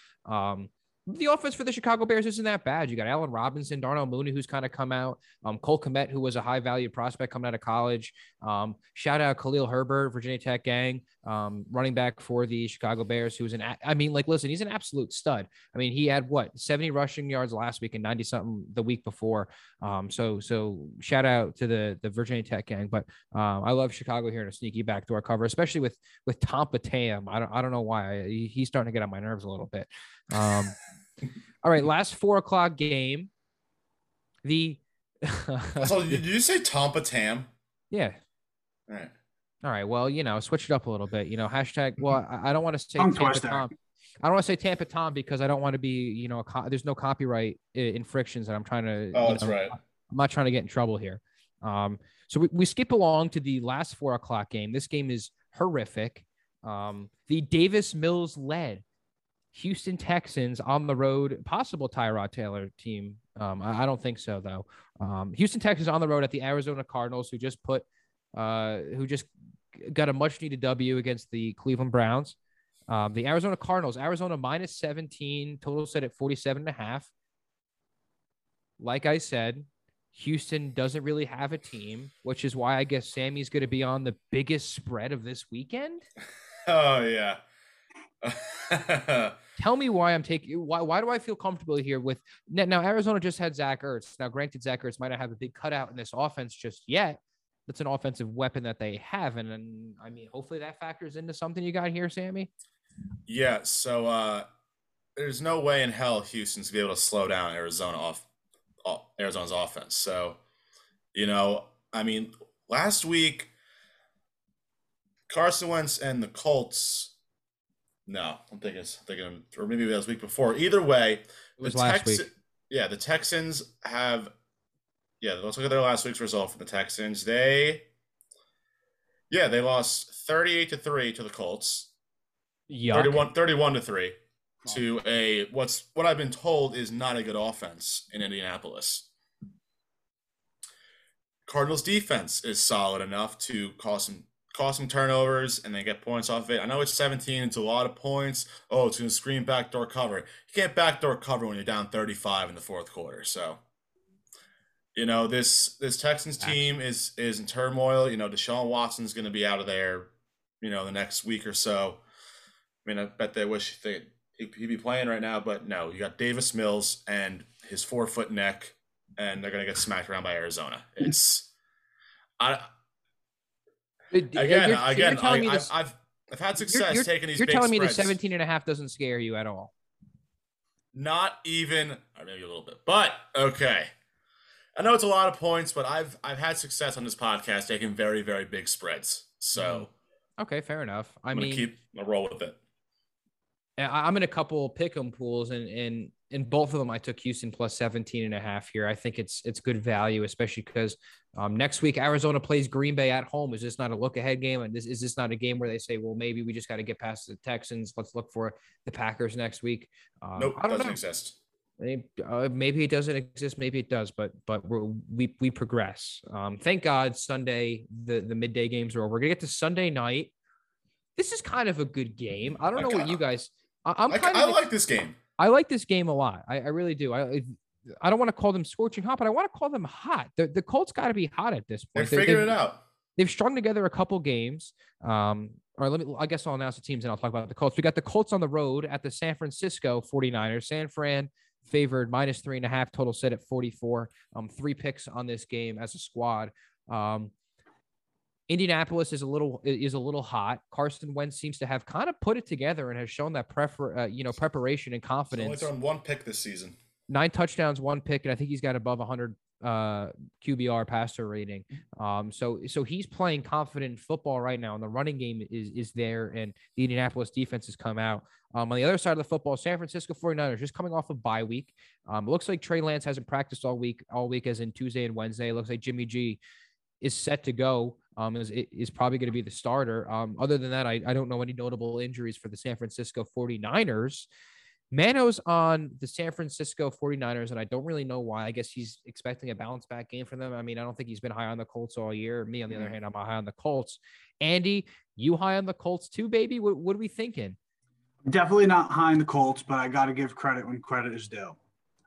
The offense for the Chicago Bears isn't that bad. You got Allen Robinson, Darnell Mooney, who's kind of come out, Cole Kmet, who was a high-valued prospect coming out of college. Shout out Khalil Herbert, Virginia Tech gang, running back for the Chicago Bears, who was he's an absolute stud. I mean, he had 70 rushing yards last week and 90-something the week before. So shout out to the Virginia Tech gang. But I love Chicago here in a sneaky backdoor cover, especially with Tompa Tam. I don't know why he's starting to get on my nerves a little bit. All right, last 4:00 game. So did you say Tompa Tam? Yeah. All right. Well, switch it up a little bit. # Well, I don't want to say Tampa Tom. I don't want to say Tampa Tom because I don't want to be. There's no copyright infractions that I'm trying to. Oh, that's right. I'm not trying to get in trouble here. So we skip along to the last 4:00 game. This game is horrific. The Davis Mills led Houston Texans on the road, possible Tyrod Taylor team. I don't think so though. Houston Texans on the road at the Arizona Cardinals, who just got a much needed W against the Cleveland Browns. The Arizona Cardinals, Arizona -17, total set at 47.5. Like I said, Houston doesn't really have a team, which is why I guess Sammy's going to be on the biggest spread of this weekend. Oh yeah. Tell me why I'm taking. Why do I feel comfortable here with now? Arizona just had Zach Ertz. Now, granted, Zach Ertz might not have a big cutout in this offense just yet. That's an offensive weapon that they have, and I mean, hopefully that factors into something you got here, Sammy. Yeah. So there's no way in hell Houston's gonna be able to slow down Arizona's offense. So, last week Carson Wentz and the Colts. No, I'm thinking, or maybe that was week before. Either way, it was last week. Yeah, the Texans have. Yeah, let's look at their last week's result for the Texans. They lost 38-3 to the Colts. Yeah, 31-3 to a what I've been told is not a good offense in Indianapolis. Cardinals defense is solid enough to cause some. Cost some turnovers, and they get points off it. I know it's 17. It's a lot of points. Oh, it's going to scream backdoor cover. You can't backdoor cover when you're down 35 in the fourth quarter. So, this Texans team is in turmoil. Deshaun Watson's going to be out of there, the next week or so. I mean, I bet they wish he'd be playing right now, but no. You got Davis Mills and his 4-foot neck, and they're going to get smacked around by Arizona. I've had success taking these big spreads. You're telling me the 17.5 doesn't scare you at all? Not even, or maybe a little bit. But okay, I know it's a lot of points, but I've had success on this podcast taking very, very big spreads. So okay, fair enough. I'm gonna roll with it. I'm in a couple pick 'em pools, and in both of them, I took Houston plus 17.5 here. I think it's good value, especially because next week Arizona plays Green Bay at home. Is this not a look ahead game? And this is this not a game where they say, well, maybe we just got to get past the Texans. Let's look for the Packers next week. Nope, I don't doesn't know. Exist. Maybe it doesn't exist. Maybe it does, but we progress. Thank God Sunday, the midday games are over. We're gonna get to Sunday night. This is kind of a good game. I don't know what you guys. I like this game. I like this game a lot. I really do. I don't want to call them scorching hot, but I want to call them hot. The Colts got to be hot at this point. They're figuring it out. They've strung together a couple games. All right, I guess I'll announce the teams and I'll talk about the Colts. We got the Colts on the road at the San Francisco 49ers. San Fran favored -3.5, total set at 44. Three picks on this game as a squad. Indianapolis is a little hot. Carson Wentz seems to have kind of put it together and has shown that preparation and confidence. He's only thrown one pick this season. 9 touchdowns, 1 pick, and I think he's got above 100 QBR passer rating. So he's playing confident football right now, and the running game is there, and the Indianapolis defense has come out. On the other side of the football, San Francisco 49ers just coming off a bye week. It looks like Trey Lance hasn't practiced all week as in Tuesday and Wednesday. It looks like Jimmy G is set to go. Is probably going to be the starter. Other than that, I don't know any notable injuries for the San Francisco 49ers. Mano's on the San Francisco 49ers, and I don't really know why. I guess he's expecting a bounce-back game from them. I mean, I don't think he's been high on the Colts all year. Me, on the other hand, I'm high on the Colts. Andy, you high on the Colts too, baby? What are we thinking? Definitely not high on the Colts, but I got to give credit when credit is due.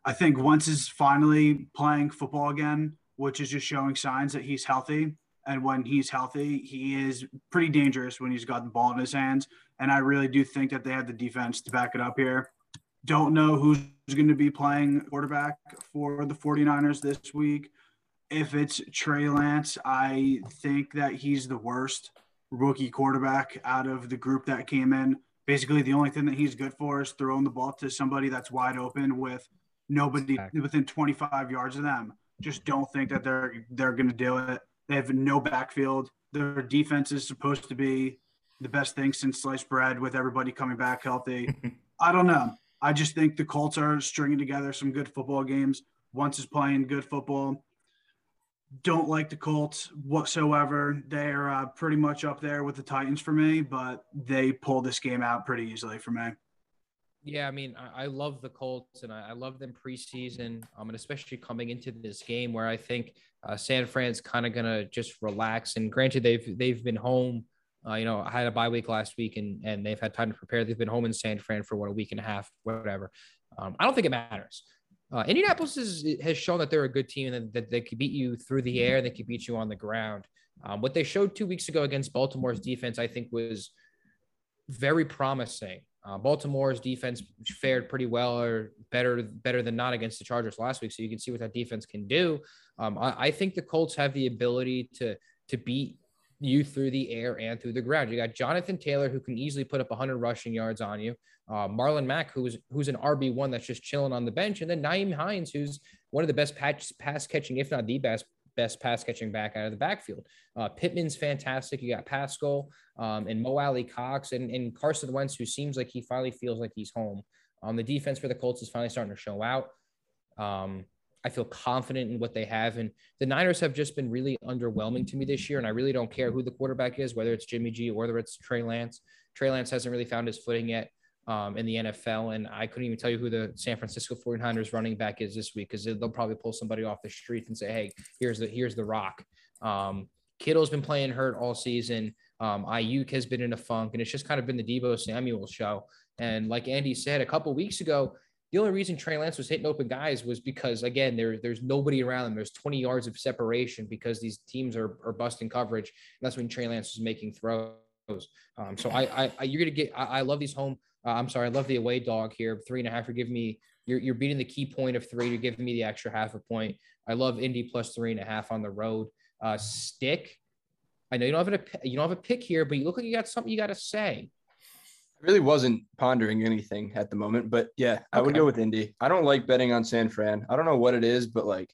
I think Wentz is finally playing football again, which is just showing signs that he's healthy. And when he's healthy, he is pretty dangerous when he's got the ball in his hands. And I really do think that they have the defense to back it up here. Don't know who's going to be playing quarterback for the 49ers this week. If it's Trey Lance, I think that he's the worst rookie quarterback out of the group that came in. Basically, the only thing that he's good for is throwing the ball to somebody that's wide open with nobody within 25 yards of them. Just don't think that they're going to do it. They have no backfield. Their defense is supposed to be the best thing since sliced bread with everybody coming back healthy. I don't know. I just think the Colts are stringing together some good football games. Wentz is playing good football. Don't like the Colts whatsoever. They are pretty much up there with the Titans for me, but they pull this game out pretty easily for me. Yeah, I mean, I love the Colts, and I love them preseason, and especially coming into this game where I think San Fran's kind of going to just relax. And granted, they've been home. I had a bye week last week, and they've had time to prepare. They've been home in San Fran for, what, a week and a half, whatever. I don't think it matters. Indianapolis has shown that they're a good team and that they could beat you through the air, they could beat you on the ground. What they showed 2 weeks ago against Baltimore's defense, I think, was very promising. Baltimore's defense fared pretty well or better than not against the Chargers last week. So you can see what that defense can do. I think the Colts have the ability to beat you through the air and through the ground. You got Jonathan Taylor, who can easily put up 100 rushing yards on you. Marlon Mack, who's an RB1 that's just chilling on the bench. And then Nyheim Hines, who's one of the best pass catching, if not the best pass catching back out of the backfield. Pittman's fantastic. You got Pascal and Mo Alley Cox and Carson Wentz, who seems like he finally feels like he's home. The defense for the Colts is finally starting to show out. I feel confident in what they have. And the Niners have just been really underwhelming to me this year. And I really don't care who the quarterback is, whether it's Jimmy G or whether it's Trey Lance. Trey Lance hasn't really found his footing yet in the NFL. And I couldn't even tell you who the San Francisco 49ers running back is this week, because they'll probably pull somebody off the street and say, hey, here's the rock. Kittle's been playing hurt all season. Ayuk has been in a funk, and it's just kind of been the Deebo Samuel show. And like Andy said a couple weeks ago, the only reason Trey Lance was hitting open guys was because, again, there's nobody around them. There's 20 yards of separation because these teams are busting coverage. And that's when Trey Lance is making throws. I love these home. I love the away dog here. 3.5. You're giving me, you're beating the key point of 3. You're giving me the extra half a point. I love Indy plus 3.5 on the road. Stick. I know you don't have a pick here, but you look like you got something you got to say. I really wasn't pondering anything at the moment, but yeah, I would go with Indy. I don't like betting on San Fran. I don't know what it is, but like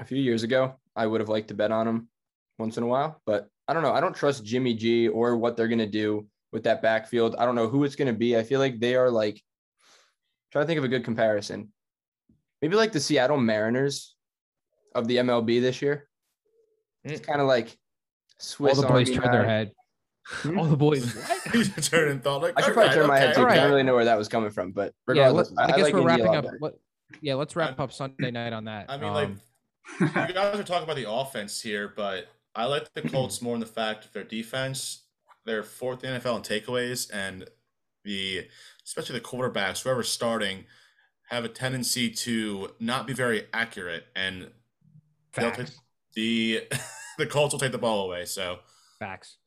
a few years ago, I would have liked to bet on them once in a while, but I don't know. I don't trust Jimmy G or what they're going to do with that backfield. I don't know who it's going to be. I feel like they are like Try to think of a good comparison. Maybe like the Seattle Mariners of the MLB this year. It's kind of like Swiss. All the boys turn their head. All the boys. Turn and thought like, I should probably turn my head too. Right. I don't really know where that was coming from, but regardless, yeah, I guess like we're wrapping up. Let's wrap up Sunday night on that. I mean, you guys are talking about the offense here, but I like the Colts more in the fact of their defense. They're fourth in the NFL in takeaways, and especially the quarterbacks, whoever's starting, have a tendency to not be very accurate, and the Colts will take the ball away. So facts.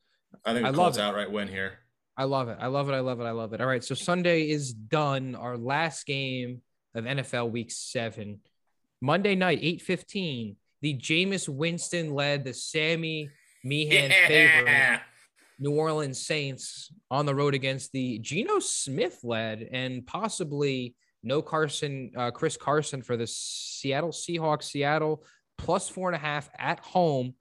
I think the Colts outright win here. I love it. I love it. I love it. I love it. All right. So Sunday is done. Our last game of NFL Week 7. Monday night, 8:15. The Jameis Winston led the Sammy Meehan favorite New Orleans Saints on the road against the Geno Smith led and possibly Chris Carson for the Seattle Seahawks. Seattle plus 4.5 at home.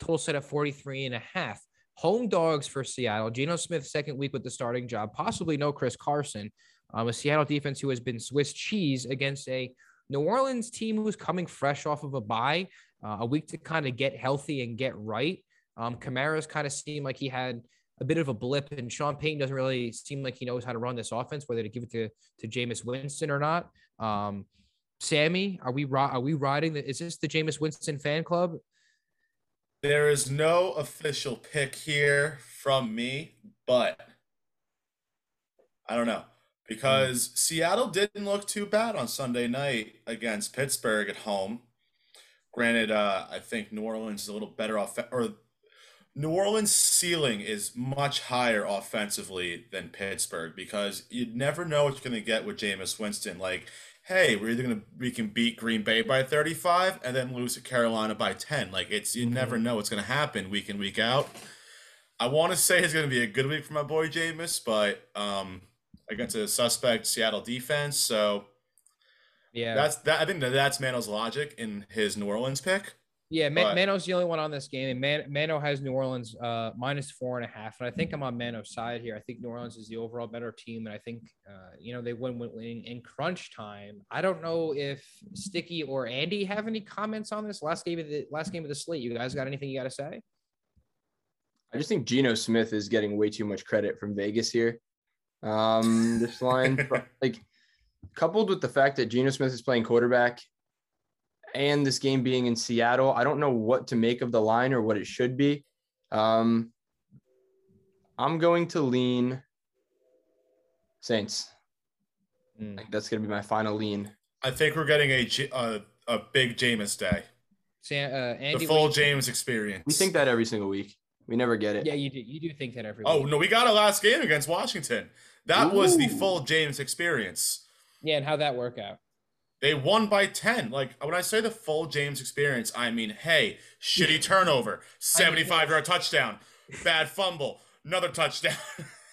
Total set at 43.5. Home dogs for Seattle. Geno Smith, second week with the starting job. Possibly no Chris Carson. A Seattle defense who has been Swiss cheese against a New Orleans team who's coming fresh off of a bye, a week to kind of get healthy and get right. Kamara's kind of seemed like he had a bit of a blip, and Sean Payton doesn't really seem like he knows how to run this offense, whether to give it to Jameis Winston or not. Sammy, are we riding? Is this the Jameis Winston fan club? There is no official pick here from me, but I don't know. Because Seattle didn't look too bad on Sunday night against Pittsburgh at home. Granted, I think New Orleans is a little better New Orleans' ceiling is much higher offensively than Pittsburgh because you never know what you're going to get with Jameis Winston. Like, hey, we're either we can beat Green Bay by 35 and then lose to Carolina by 10. Like, you never know what's going to happen week in, week out. I want to say it's going to be a good week for my boy Jameis, but against a suspect Seattle defense. So yeah, I think that's Mano's logic in his New Orleans pick. Yeah, Mano's the only one on this game, and Mano has New Orleans minus 4.5, and I think I'm on Mano's side here. I think New Orleans is the overall better team, and I think they win in crunch time. I don't know if Sticky or Andy have any comments on this last game of the slate. You guys got anything you got to say? I just think Geno Smith is getting way too much credit from Vegas here. This line, like, coupled with the fact that Geno Smith is playing quarterback, and this game being in Seattle, I don't know what to make of the line or what it should be. I'm going to lean Saints. I think that's going to be my final lean. I think we're getting a big Jameis day. Andy, the full Jameis experience. We think that every single week. We never get it. Yeah, you do. You do think that every week. Oh, no, we got our last game against Washington. That was the full Jameis experience. Yeah, and how'd that work out? They won by 10. Like, when I say the full Jameis experience, I mean, hey, shitty turnover, 75-yard touchdown, bad fumble, another touchdown,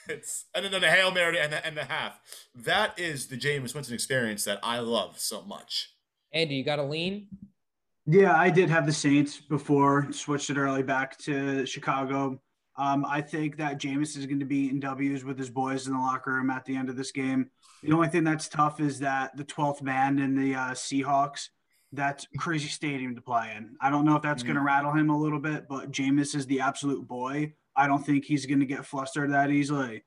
and then a Hail Mary and the half. That is the Jameis Winston experience that I love so much. Andy, you got a lean? Yeah, I did have the Saints before, switched it early back to Chicago. I think that Jameis is going to be in W's with his boys in the locker room at the end of this game. The only thing that's tough is that the 12th man in the Seahawks, that's a crazy stadium to play in. I don't know if that's going to rattle him a little bit, but Jameis is the absolute boy. I don't think he's going to get flustered that easily.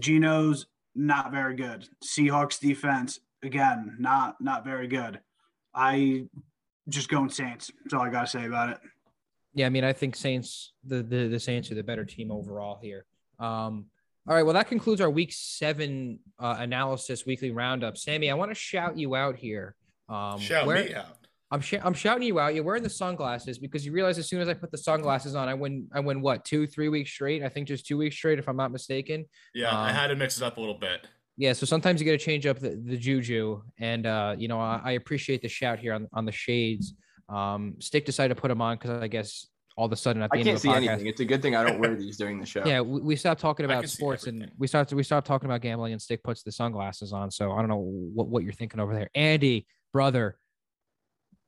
Geno's not very good. Seahawks defense, again, not very good. I just going Saints. That's all I got to say about it. Yeah, I mean, I think Saints, the Saints are the better team overall here. All right, well, that concludes our Week 7 analysis weekly roundup. Sammy, I want to shout you out here. Me out. I'm shouting you out. You're wearing the sunglasses because you realize as soon as I put the sunglasses on, I win what, 2-3 weeks straight? I think just 2 weeks straight, if I'm not mistaken. Yeah, I had to mix it up a little bit. Yeah, so sometimes you got to change up the juju, and I appreciate the shout here on the shades. Stick decided to put them on because I guess all of a sudden at the end of the podcast, I can't see anything. It's a good thing I don't wear these during the show. Yeah, we stopped talking about sports and we stopped talking about gambling, and Stick puts the sunglasses on. So I don't know what you're thinking over there, Andy, brother.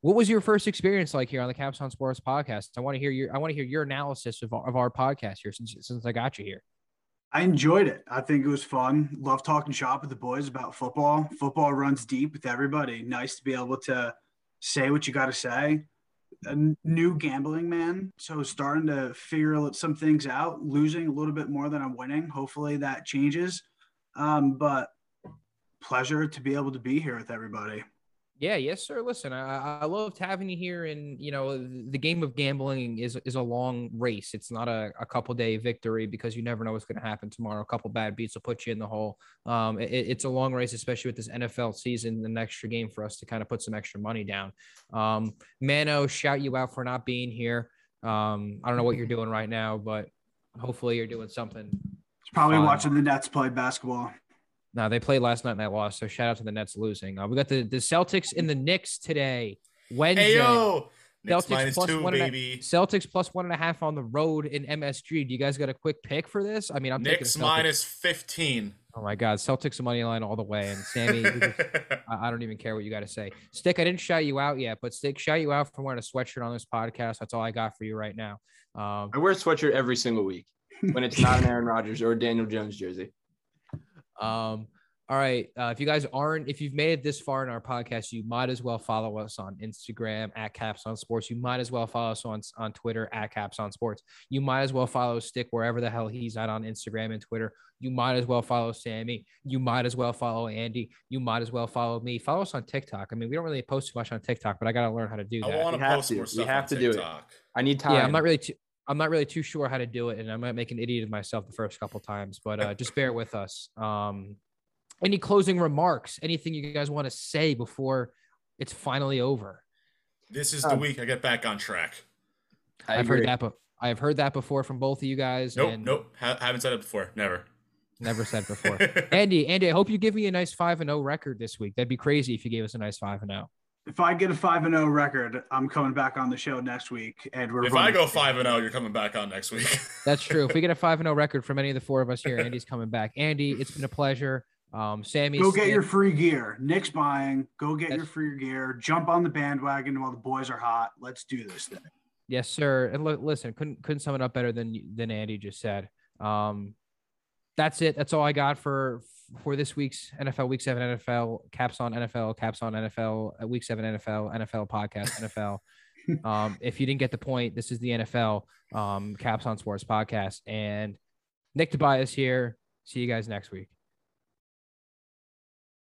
What was your first experience like here on the Caps on Sports podcast? I want to hear your analysis of our podcast here since I got you here. I enjoyed it. I think it was fun. Love talking shop with the boys about football. Football runs deep with everybody. Nice to be able to say what you got to say. A new gambling man, so starting to figure some things out. Losing a little bit more than I'm winning. Hopefully that changes. But pleasure to be able to be here with everybody. Yeah, yes, sir. Listen, I loved having you here, and you know the game of gambling is a long race. It's not a couple day victory because you never know what's going to happen tomorrow. A couple bad beats will put you in the hole. It's a long race, especially with this NFL season. An extra game for us to kind of put some extra money down. Mano, shout you out for not being here. I don't know what you're doing right now, but hopefully you're doing something. It's probably fun. Watching the Nets play basketball. No, they played last night and they lost, so shout out to the Nets losing. We got the Celtics and the Knicks today, Wednesday. Ayo! Celtics minus plus two, baby. Celtics plus 1.5 on the road in MSG. Do you guys got a quick pick for this? I mean, I'm Knicks taking minus 15. Oh, my God. Celtics money line all the way. And Sammy, I don't even care what you got to say. Stick, I didn't shout you out yet, but Stick, shout you out for wearing a sweatshirt on this podcast. That's all I got for you right now. I wear a sweatshirt every single week when it's not an Aaron Rodgers or Daniel Jones jersey. All right. If you've made it this far in our podcast, you might as well follow us on Instagram @Caps on Sports. You might as well follow us on Twitter @Caps on Sports. You might as well follow Stick wherever the hell he's at on Instagram and Twitter. You might as well follow Sammy. You might as well follow Andy. You might as well follow me. Follow us on TikTok. I mean, we don't really post too much on TikTok, but I got to learn how to do that. I want to post more stuff. You have to do it. I need time. Yeah, I'm not really too sure how to do it, and I might make an idiot of myself the first couple times, but just bear with us. Any closing remarks? Anything you guys want to say before it's finally over? This is the week I get back on track. I've heard that before from both of you guys. Nope. Haven't said it before. Never said before. Andy, I hope you give me a nice 5-0 record this week. That'd be crazy if you gave us a nice 5-0. If I get a 5-0 record, I'm coming back on the show next week. If I go 5-0, you're coming back on next week. That's true. If we get a 5-0 record from any of the four of us here, Andy's coming back. Andy, it's been a pleasure. Sammy, go get your free gear. Nick's buying. Go get your free gear. Jump on the bandwagon while the boys are hot. Let's do this thing. Yes, sir. And listen, couldn't sum it up better than Andy just said. That's it. That's all I got for this week's NFL Week 7 NFL, Caps on NFL, Week 7 NFL, NFL Podcast, NFL. If you didn't get the point, this is the NFL Caps on Sports Podcast. And Nick Tobias here. See you guys next week.